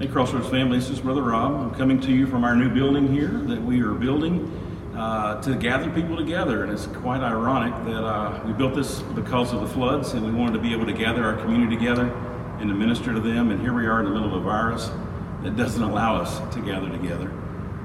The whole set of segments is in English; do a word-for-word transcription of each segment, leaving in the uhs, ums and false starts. Hey Crossroads family, this is Brother Rob. I'm coming to you from our new building here that we are building uh, to gather people together. And it's quite ironic that uh, we built this because of the floods, and we wanted to be able to gather our community together and to minister to them. And here we are in the middle of a virus that doesn't allow us to gather together.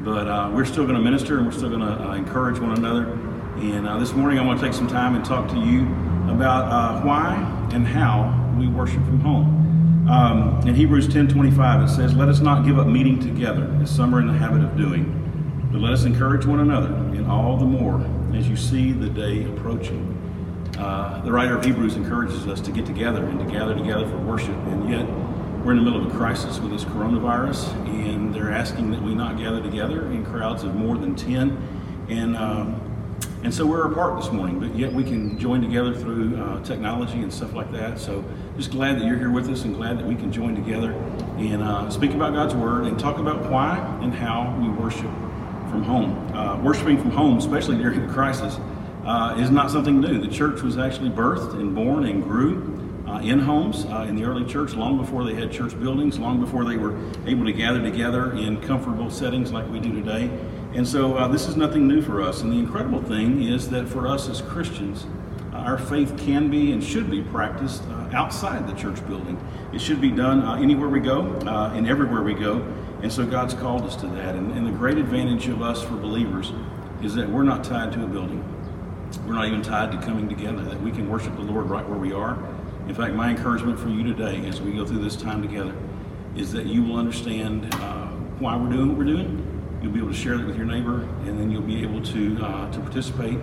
But uh, we're still going to minister, and we're still going to uh, encourage one another. And uh, this morning I want to take some time and talk to you about uh, why and how we worship from home. Um, in Hebrews ten twenty-five, it says, "Let us not give up meeting together, as some are in the habit of doing, but let us encourage one another, and all the more as you see the day approaching." Uh, the writer of Hebrews encourages us to get together and to gather together for worship, and yet we're in the middle of a crisis with this coronavirus, and they're asking that we not gather together in crowds of more than ten, and um, And so we're apart this morning, but yet we can join together through uh, technology and stuff like that. So just glad that you're here with us, and glad that we can join together and uh, speak about God's word and talk about why and how we worship from home. Uh, worshiping from home, especially during the crisis, uh, is not something new. The church was actually birthed and born and grew uh, in homes uh, in the early church, long before they had church buildings, long before they were able to gather together in comfortable settings like we do today. And so uh, this is nothing new for us. And the incredible thing is that for us as Christians, uh, our faith can be and should be practiced uh, outside the church building. It should be done uh, anywhere we go uh, and everywhere we go. And so God's called us to that. And, and the great advantage of us for believers is that we're not tied to a building. We're not even tied to coming together, that we can worship the Lord right where we are. In fact, my encouragement for you today as we go through this time together is that you will understand uh, why we're doing what we're doing. You'll be able to share that with your neighbor, and then you'll be able to uh, to participate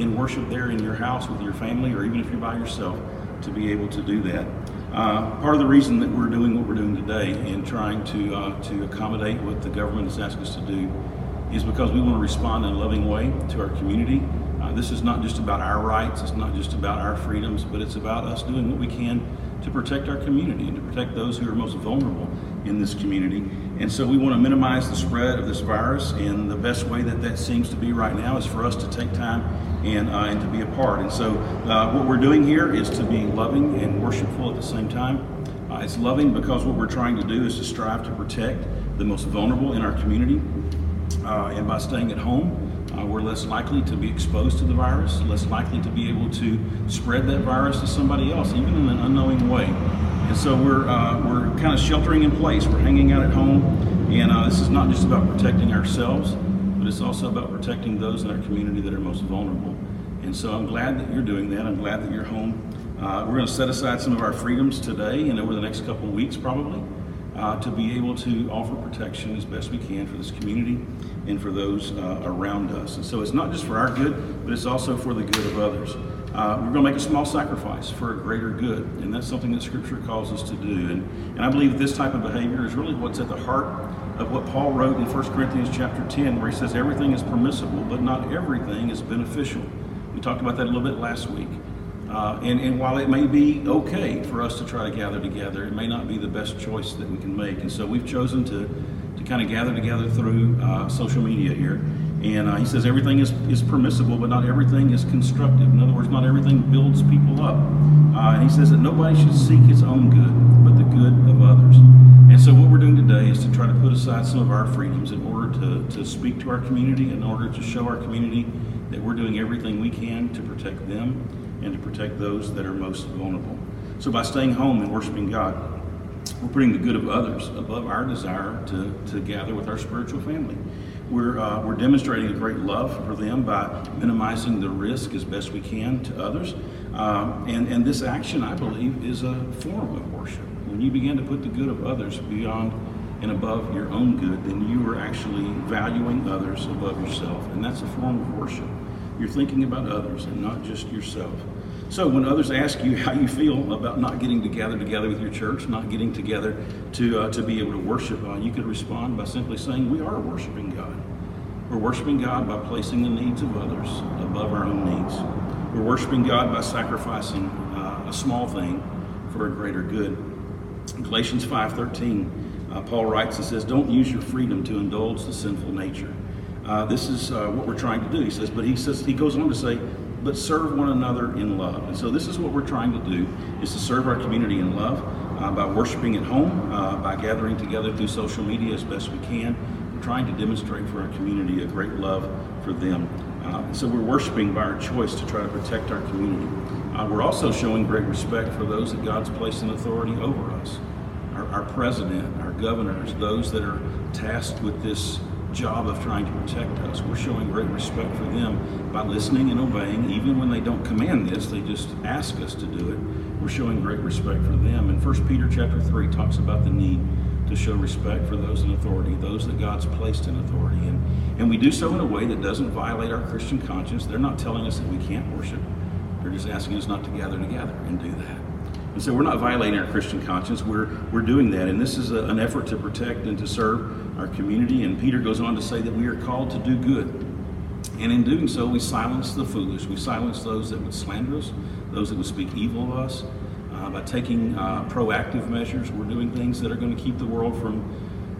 in worship there in your house with your family, or even if you're by yourself, to be able to do that. Uh, part of the reason that we're doing what we're doing today and trying to uh, to accommodate what the government has asked us to do is because we want to respond in a loving way to our community. Uh, this is not just about our rights, it's not just about our freedoms, but it's about us doing what we can to protect our community and to protect those who are most vulnerable in this community. And so we want to minimize the spread of this virus, and the best way that that seems to be right now is for us to take time and uh, and to be apart. And so uh, what we're doing here is to be loving and worshipful at the same time. Uh, it's loving because what we're trying to do is to strive to protect the most vulnerable in our community, uh, and by staying at home, Uh, we're less likely to be exposed to the virus, less likely to be able to spread that virus to somebody else, even in an unknowing way. And so we're uh, we're kind of sheltering in place. We're hanging out at home, and uh, this is not just about protecting ourselves, but it's also about protecting those in our community that are most vulnerable. And so I'm glad that you're doing that. I'm glad that you're home. Uh, we're going to set aside some of our freedoms today and over the next couple of weeks probably uh, to be able to offer protection as best we can for this community and for those uh, around us. And so it's not just for our good, but it's also for the good of others. Uh, we're going to make a small sacrifice for a greater good, and that's something that Scripture calls us to do. And, and I believe this type of behavior is really what's at the heart of what Paul wrote in First Corinthians chapter ten, where he says everything is permissible, but not everything is beneficial. We talked about that a little bit last week. Uh, and, and while it may be okay for us to try to gather together, it may not be the best choice that we can make. And so we've chosen to to kind of gather together through uh, social media here. And uh, he says everything is, is permissible, but not everything is constructive. In other words, not everything builds people up. Uh, and he says that nobody should seek his own good, but the good of others. And so what we're doing today is to try to put aside some of our freedoms in order to, to speak to our community, in order to show our community that we're doing everything we can to protect them and to protect those that are most vulnerable. So by staying home and worshiping God, we're putting the good of others above our desire to, to gather with our spiritual family. We're uh, we're demonstrating a great love for them by minimizing the risk as best we can to others. Um, and, and this action, I believe, is a form of worship. When you begin to put the good of others beyond and above your own good, then you are actually valuing others above yourself. And that's a form of worship. You're thinking about others and not just yourself. So when others ask you how you feel about not getting to gather together with your church, not getting together to uh, to be able to worship, uh, you could respond by simply saying, we are worshiping God. We're worshiping God by placing the needs of others above our own needs. We're worshiping God by sacrificing uh, a small thing for a greater good. In Galatians five thirteen, uh, Paul writes and says, don't use your freedom to indulge the sinful nature. Uh, this is uh, what we're trying to do, he says, but he says he goes on to say, but serve one another in love. And so this is what we're trying to do, is to serve our community in love. uh, by worshiping at home, uh, by gathering together through social media as best we can, trying to demonstrate for our community a great love for them. Uh, so we're worshiping by our choice to try to protect our community. Uh, we're also showing great respect for those that God's placed in authority over us. Our, our president, our governors, those that are tasked with this job of trying to protect us. We're showing great respect for them by listening and obeying. Even when they don't command this, they just ask us to do it. We're showing great respect for them. And First Peter chapter three talks about the need to show respect for those in authority, those that God's placed in authority. And, and we do so in a way that doesn't violate our Christian conscience. They're not telling us that we can't worship. They're just asking us not to gather together and do that. And so we're not violating our Christian conscience. We're we're doing that. And this is a, an effort to protect and to serve our community. And Peter goes on to say that we are called to do good. And in doing so, we silence the foolish. We silence those that would slander us, those that would speak evil of us. Uh, by taking uh, proactive measures, we're doing things that are going to keep the world from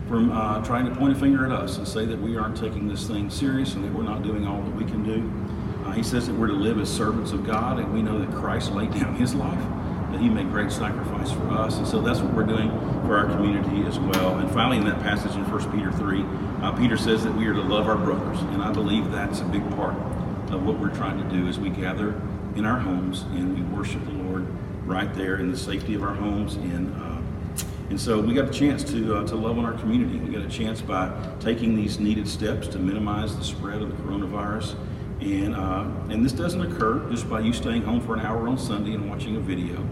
from uh, trying to point a finger at us and say that we aren't taking this thing serious and that we're not doing all that we can do. Uh, he says that we're to live as servants of God, and we know that Christ laid down his life, that he made great sacrifice for us. And so that's what we're doing for our community as well. And finally, in that passage in First Peter three, uh, Peter says that we are to love our brothers. And I believe that's a big part of what we're trying to do as we gather in our homes and we worship the Lord right there in the safety of our homes. And uh, and so we got a chance to uh, to love on our community. We got a chance by taking these needed steps to minimize the spread of the coronavirus. And uh, and this doesn't occur just by you staying home for an hour on Sunday and watching a video.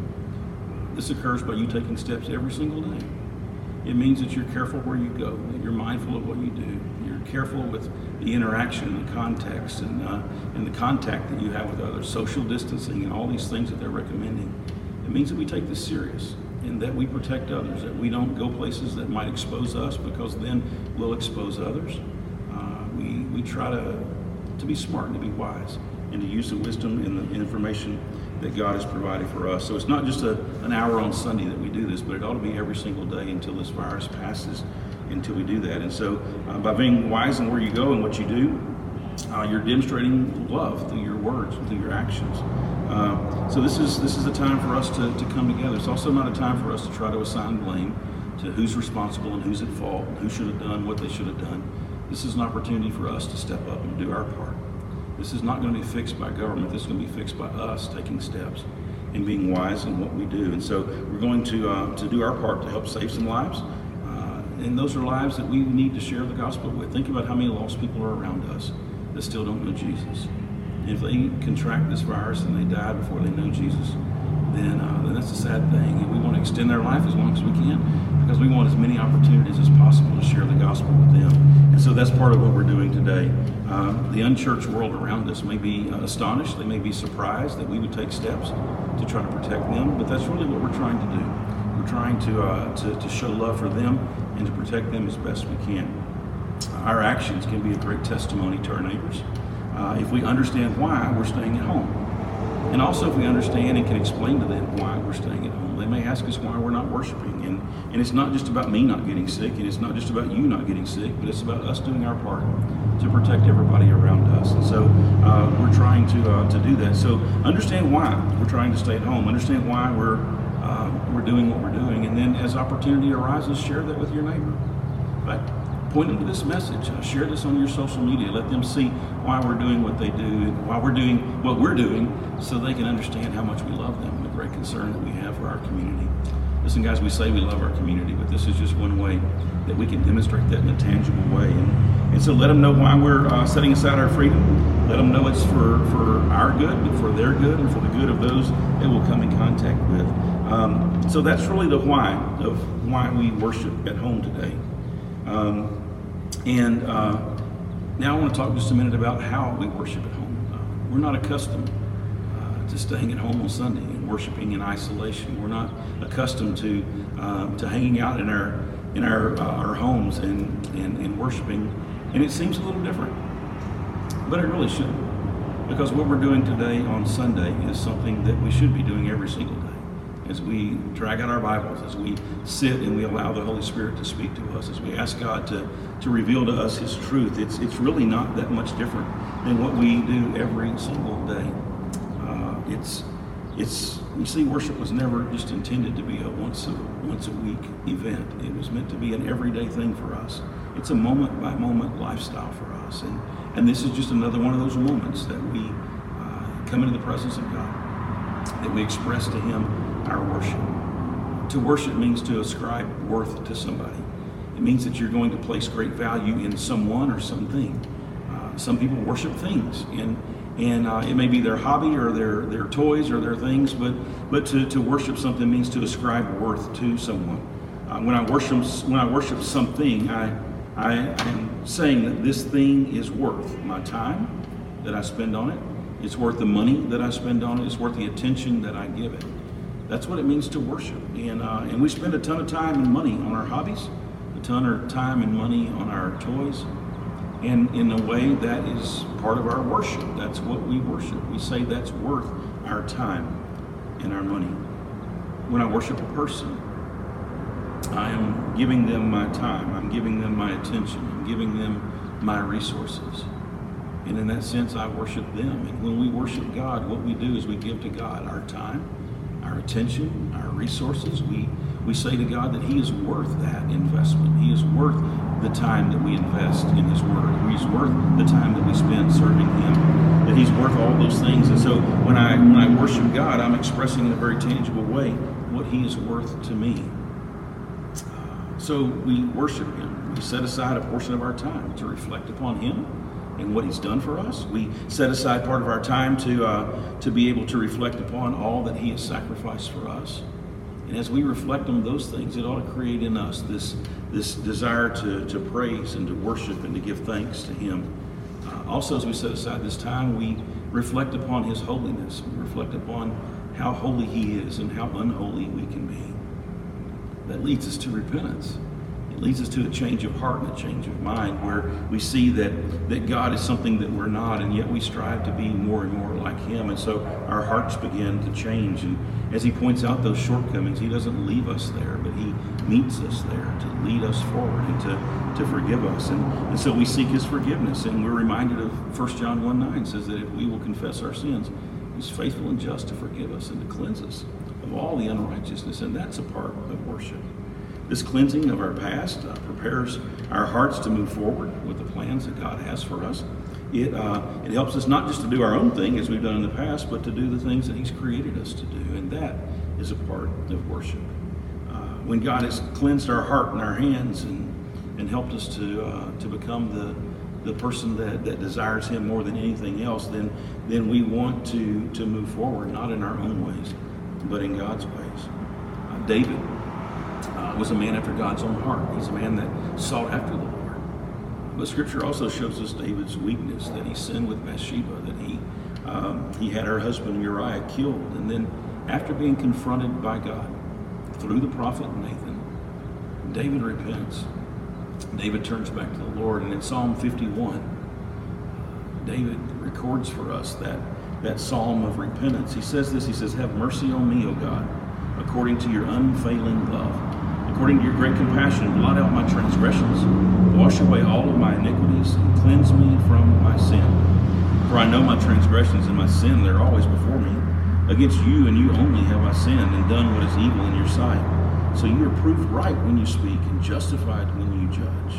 This occurs by you taking steps every single day. It means that you're careful where you go, that you're mindful of what you do, you're careful with the interaction, the context, and uh, and the contact that you have with others, social distancing, and all these things that they're recommending. It means that we take this serious and that we protect others, that we don't go places that might expose us, because then we'll expose others. Uh, we we try to to be smart and to be wise, and to use the wisdom and the information that God has provided for us. So it's not just a, an hour on Sunday that we do this, but it ought to be every single day until this virus passes, until we do that. And so uh, by being wise in where you go and what you do, uh, you're demonstrating love through your words, through your actions. Uh, so this is this is a time for us to, to come together. It's also not a time for us to try to assign blame to who's responsible and who's at fault, and who should have done what they should have done. This is an opportunity for us to step up and do our part. This is not going to be fixed by government. This is going to be fixed by us taking steps and being wise in what we do. And so we're going to uh, to do our part to help save some lives. Uh, and those are lives that we need to share the gospel with. Think about how many lost people are around us that still don't know Jesus. And if they contract this virus and they die before they know Jesus, then, uh, then that's a sad thing. And we want to extend their life as long as we can, because we want as many opportunities as possible to share the gospel with them. And so that's part of what we're doing today. Uh, the unchurched world around us may be uh, astonished, they may be surprised that we would take steps to try to protect them, but that's really what we're trying to do. We're trying to, uh, to, to show love for them and to protect them as best we can. Our actions can be a great testimony to our neighbors uh, if we understand why we're staying at home. And also if we understand and can explain to them why we're staying at home. They may ask us why we're not worshiping. And, and it's not just about me not getting sick, and it's not just about you not getting sick, but it's about us doing our part to protect everybody around us. And so uh, we're trying to uh, to do that. So understand why we're trying to stay at home. Understand why we're, uh, we're doing what we're doing. And then as opportunity arises, share that with your neighbor. But point them to this message. Uh, share this on your social media. Let them see why we're doing what they do, why we're doing what we're doing, so they can understand how much we love them and the great concern that we have for our community. Listen, guys, we say we love our community, but this is just one way that we can demonstrate that in a tangible way. And, and so let them know why we're uh, setting aside our freedom. Let them know it's for, for our good, but for their good, and for the good of those they will come in contact with. Um, so that's really the why of why we worship at home today. Um, And uh, now I want to talk just a minute about how we worship at home. Uh, we're not accustomed uh, to staying at home on Sunday and worshiping in isolation. We're not accustomed to uh, to hanging out in our in our uh, our homes and, and and worshiping. And it seems a little different, but it really shouldn't, because what we're doing today on Sunday is something that we should be doing every single day. As we drag out our Bibles, as we sit and we allow the Holy Spirit to speak to us, as we ask God to, to reveal to us His truth, it's it's really not that much different than what we do every single day. Uh, it's it's You see, worship was never just intended to be a once a once a week event. It was meant to be an everyday thing for us. It's a moment by moment lifestyle for us, and and this is just another one of those moments that we uh, come into the presence of God, that we express to Him our worship. To worship means to ascribe worth to somebody. It means that you're going to place great value in someone or something. Uh, some people worship things, and and uh, it may be their hobby or their their toys or their things, but but to, to worship something means to ascribe worth to someone. Uh, when I worship when I worship something, I I am saying that this thing is worth my time that I spend on it. It's worth the money that I spend on it. It's worth the attention that I give it. That's what it means to worship. And uh, and we spend a ton of time and money on our hobbies, ton of time and money on our toys, and in a way that is part of our worship. That's what we worship. We say that's worth our time and our money. When I worship a person, I am giving them my time, I'm giving them my attention, I'm giving them my resources. And in that sense, I worship them. And when we worship God, what we do is we give to God our time, our attention, our resources. We We say to God that He is worth that investment. He is worth the time that we invest in His Word. He's worth the time that we spend serving Him. That He's worth all those things. And so when I when I worship God, I'm expressing in a very tangible way what He is worth to me. Uh, so we worship Him. We set aside a portion of our time to reflect upon Him and what He's done for us. We set aside part of our time to uh, to be able to reflect upon all that He has sacrificed for us. And as we reflect on those things, it ought to create in us this this desire to, to praise and to worship and to give thanks to Him. Uh, also, as we set aside this time, we reflect upon His holiness. We reflect upon how holy He is and how unholy we can be. That leads us to repentance. It leads us to a change of heart and a change of mind, where we see that, that God is something that we're not, and yet we strive to be more and more like Him. And so our hearts begin to change. And as He points out those shortcomings, He doesn't leave us there, but He meets us there to lead us forward and to, to forgive us. And, and so we seek His forgiveness. And we're reminded of First John one nine says that if we will confess our sins, He's faithful and just to forgive us and to cleanse us of all the unrighteousness. And that's a part of worship. This cleansing of our past uh, prepares our hearts to move forward with the plans that God has for us. It uh, it helps us not just to do our own thing as we've done in the past, but to do the things that He's created us to do, and that is a part of worship. Uh, when God has cleansed our heart and our hands and and helped us to uh, to become the the person that, that desires Him more than anything else, then then we want to to move forward, not in our own ways, but in God's ways. Uh, David was a man after God's own heart. He's a man that sought after the Lord. But Scripture also shows us David's weakness, that he sinned with Bathsheba, that he um, he had her husband Uriah killed. And then after being confronted by God through the prophet Nathan, David repents. David turns back to the Lord. And in Psalm fifty-one, David records for us that, that psalm of repentance. He says this, he says, "Have mercy on me, O God, according to your unfailing love. According to your great compassion, blot out my transgressions, wash away all of my iniquities, and cleanse me from my sin. For I know my transgressions and my sin, they're always before me. Against you and you only have I sinned and done what is evil in your sight. So you are proved right when you speak and justified when you judge.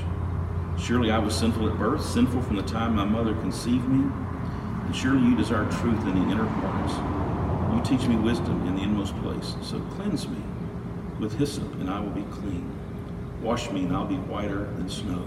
Surely I was sinful at birth, sinful from the time my mother conceived me. And surely you desire truth in the inner parts. You teach me wisdom in the inmost place, so cleanse me with hyssop, and I will be clean. Wash me, and I'll be whiter than snow."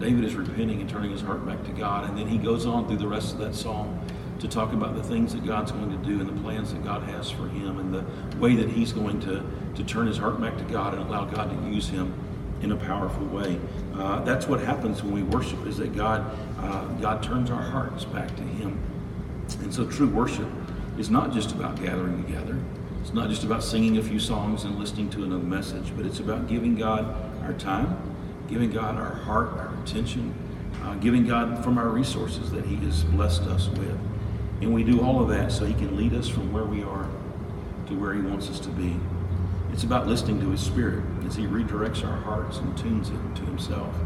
David is repenting and turning his heart back to God, and then he goes on through the rest of that psalm to talk about the things that God's going to do and the plans that God has for him and the way that he's going to, to turn his heart back to God and allow God to use him in a powerful way. Uh, that's what happens when we worship, is that God, uh, God turns our hearts back to Him. And so true worship is not just about gathering together. It's not just about singing a few songs and listening to another message, but it's about giving God our time, giving God our heart, our attention, uh, giving God from our resources that He has blessed us with. And we do all of that so He can lead us from where we are to where He wants us to be. It's about listening to His Spirit as He redirects our hearts and tunes it to Himself.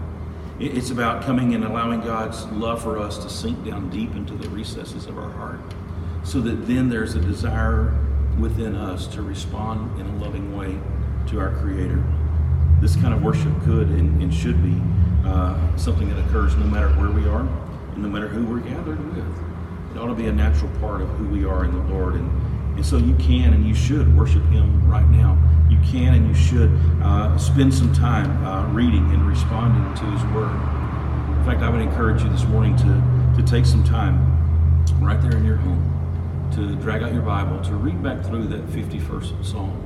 It's about coming and allowing God's love for us to sink down deep into the recesses of our heart, so that then there's a desire within us to respond in a loving way to our Creator. This kind of worship could and, and should be uh, something that occurs no matter where we are and no matter who we're gathered with. It ought to be a natural part of who we are in the Lord. And, and so you can and you should worship Him right now. You can and you should uh, spend some time uh, reading and responding to His Word. In fact, I would encourage you this morning to, to take some time right there in your home to drag out your Bible, to read back through that fifty-first Psalm.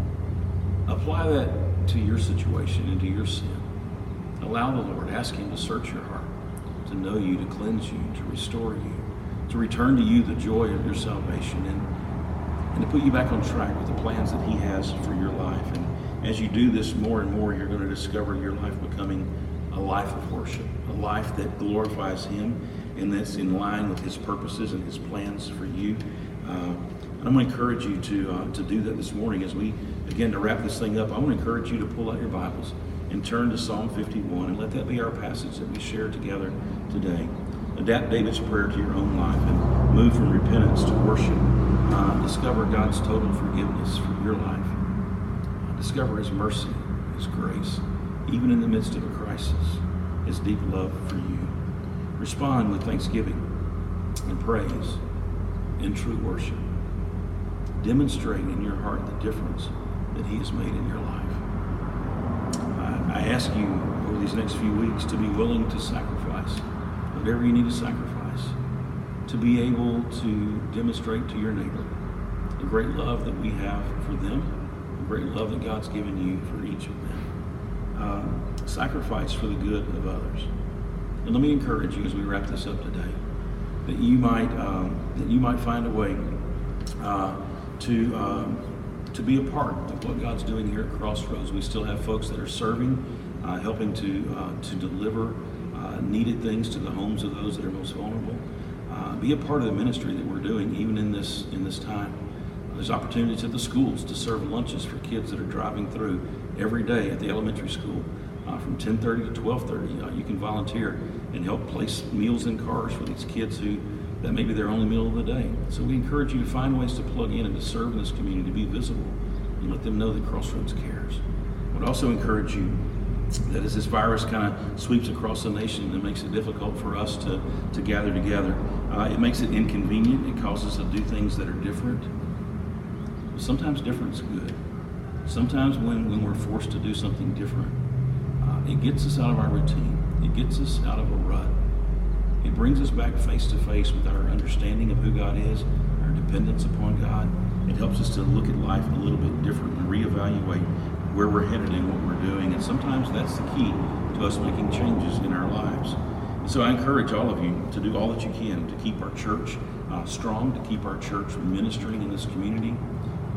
Apply that to your situation and to your sin. Allow the Lord, ask Him to search your heart, to know you, to cleanse you, to restore you, to return to you the joy of your salvation, and, and to put you back on track with the plans that He has for your life. And as you do this more and more, you're going to discover your life becoming a life of worship, a life that glorifies Him and that's in line with His purposes and His plans for you. Uh, and I'm going to encourage you to uh, to do that this morning. As we begin to wrap this thing up, I want to encourage you to pull out your Bibles and turn to Psalm fifty-one, and let that be our passage that we share together today. Adapt David's prayer to your own life and move from repentance to worship. Uh, discover God's total forgiveness for your life. Uh, discover His mercy, His grace, even in the midst of a crisis, His deep love for you. Respond with thanksgiving and praise in true worship. Demonstrate in your heart the difference that He has made in your life. I, I ask you over these next few weeks to be willing to sacrifice whatever you need to sacrifice, to be able to demonstrate to your neighbor the great love that we have for them, the great love that God's given you for each of them. Uh, sacrifice for the good of others. And let me encourage you as we wrap this up today, that you might um, that you might find a way uh, to um, to be a part of what God's doing here at Crossroads. We still have folks that are serving, uh, helping to uh, to deliver uh, needed things to the homes of those that are most vulnerable. Uh, be a part of the ministry that we're doing, even in this in this time. There's opportunities at the schools to serve lunches for kids that are driving through every day at the elementary school. Uh, from ten thirty to twelve thirty, uh, you can volunteer and help place meals in cars for these kids who that may be their only meal of the day. So we encourage you to find ways to plug in and to serve in this community, to be visible and let them know that Crossroads cares. I would also encourage you that as this virus kind of sweeps across the nation and makes it difficult for us to, to gather together, uh, it makes it inconvenient. It causes us to do things that are different. But sometimes different is good. Sometimes when, when we're forced to do something different, it gets us out of our routine. It gets us out of a rut. It brings us back face to face with our understanding of who God is, our dependence upon God. It helps us to look at life a little bit different and reevaluate where we're headed and what we're doing. And sometimes that's the key to us making changes in our lives. And so I encourage all of you to do all that you can to keep our church uh, strong, to keep our church ministering in this community.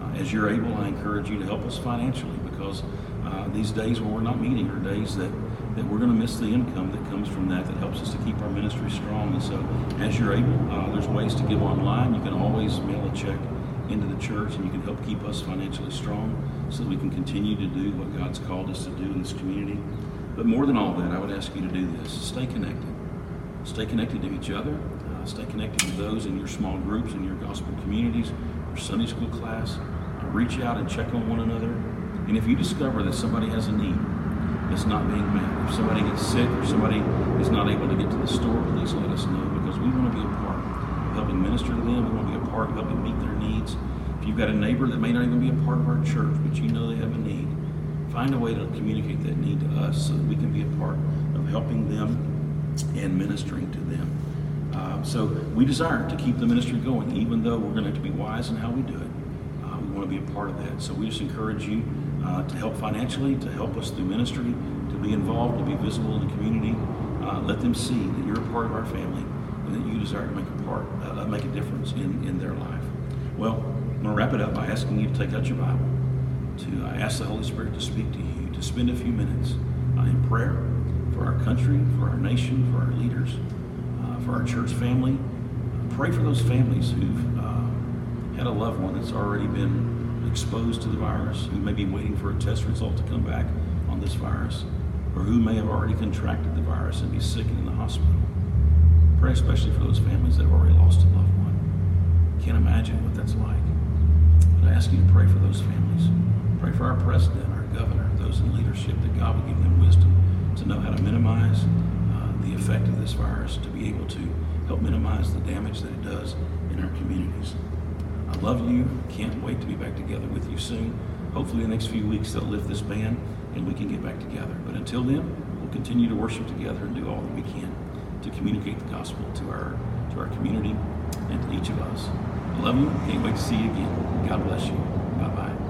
Uh, as you're able, I encourage you to help us financially, because Uh, these days when we're not meeting are days that, that we're going to miss the income that comes from that, that helps us to keep our ministry strong. And so as you're able, uh, there's ways to give online. You can always mail a check into the church, and you can help keep us financially strong so that we can continue to do what God's called us to do in this community. But more than all that, I would ask you to do this. Stay connected. Stay connected to each other. Uh, stay connected to those in your small groups, in your gospel communities, your Sunday school class. Uh, reach out and check on one another. And if you discover that somebody has a need that's not being met, if somebody gets sick or somebody is not able to get to the store, please let us know, because we want to be a part of helping minister to them. We want to be a part of helping meet their needs. If you've got a neighbor that may not even be a part of our church, but you know they have a need, find a way to communicate that need to us so that we can be a part of helping them and ministering to them. Uh, so we desire to keep the ministry going, even though we're going to have to be wise in how we do it. Uh, we want to be a part of that. So we just encourage you Uh, to help financially, to help us through ministry, to be involved, to be visible in the community. Uh, let them see that you're a part of our family and that you desire to make a part, uh, make a difference in, in their life. Well, I'm going to wrap it up by asking you to take out your Bible, to uh, ask the Holy Spirit to speak to you, to spend a few minutes uh, in prayer for our country, for our nation, for our leaders, uh, for our church family. Uh, pray for those families who've uh, had a loved one that's already been exposed to the virus, who may be waiting for a test result to come back on this virus, or who may have already contracted the virus and be sick and in the hospital. Pray especially for those families that have already lost a loved one. Can't imagine what that's like. I ask you to pray for those families. Pray for our president, our governor, those in leadership, that God would give them wisdom to know how to minimize uh, the effect of this virus, to be able to help minimize the damage that it does in our communities. I love you. Can't wait to be back together with you soon. Hopefully in the next few weeks they'll lift this ban and we can get back together. But until then, we'll continue to worship together and do all that we can to communicate the gospel to our to our community and to each of us. I love you. Can't wait to see you again. God bless you. Bye-bye.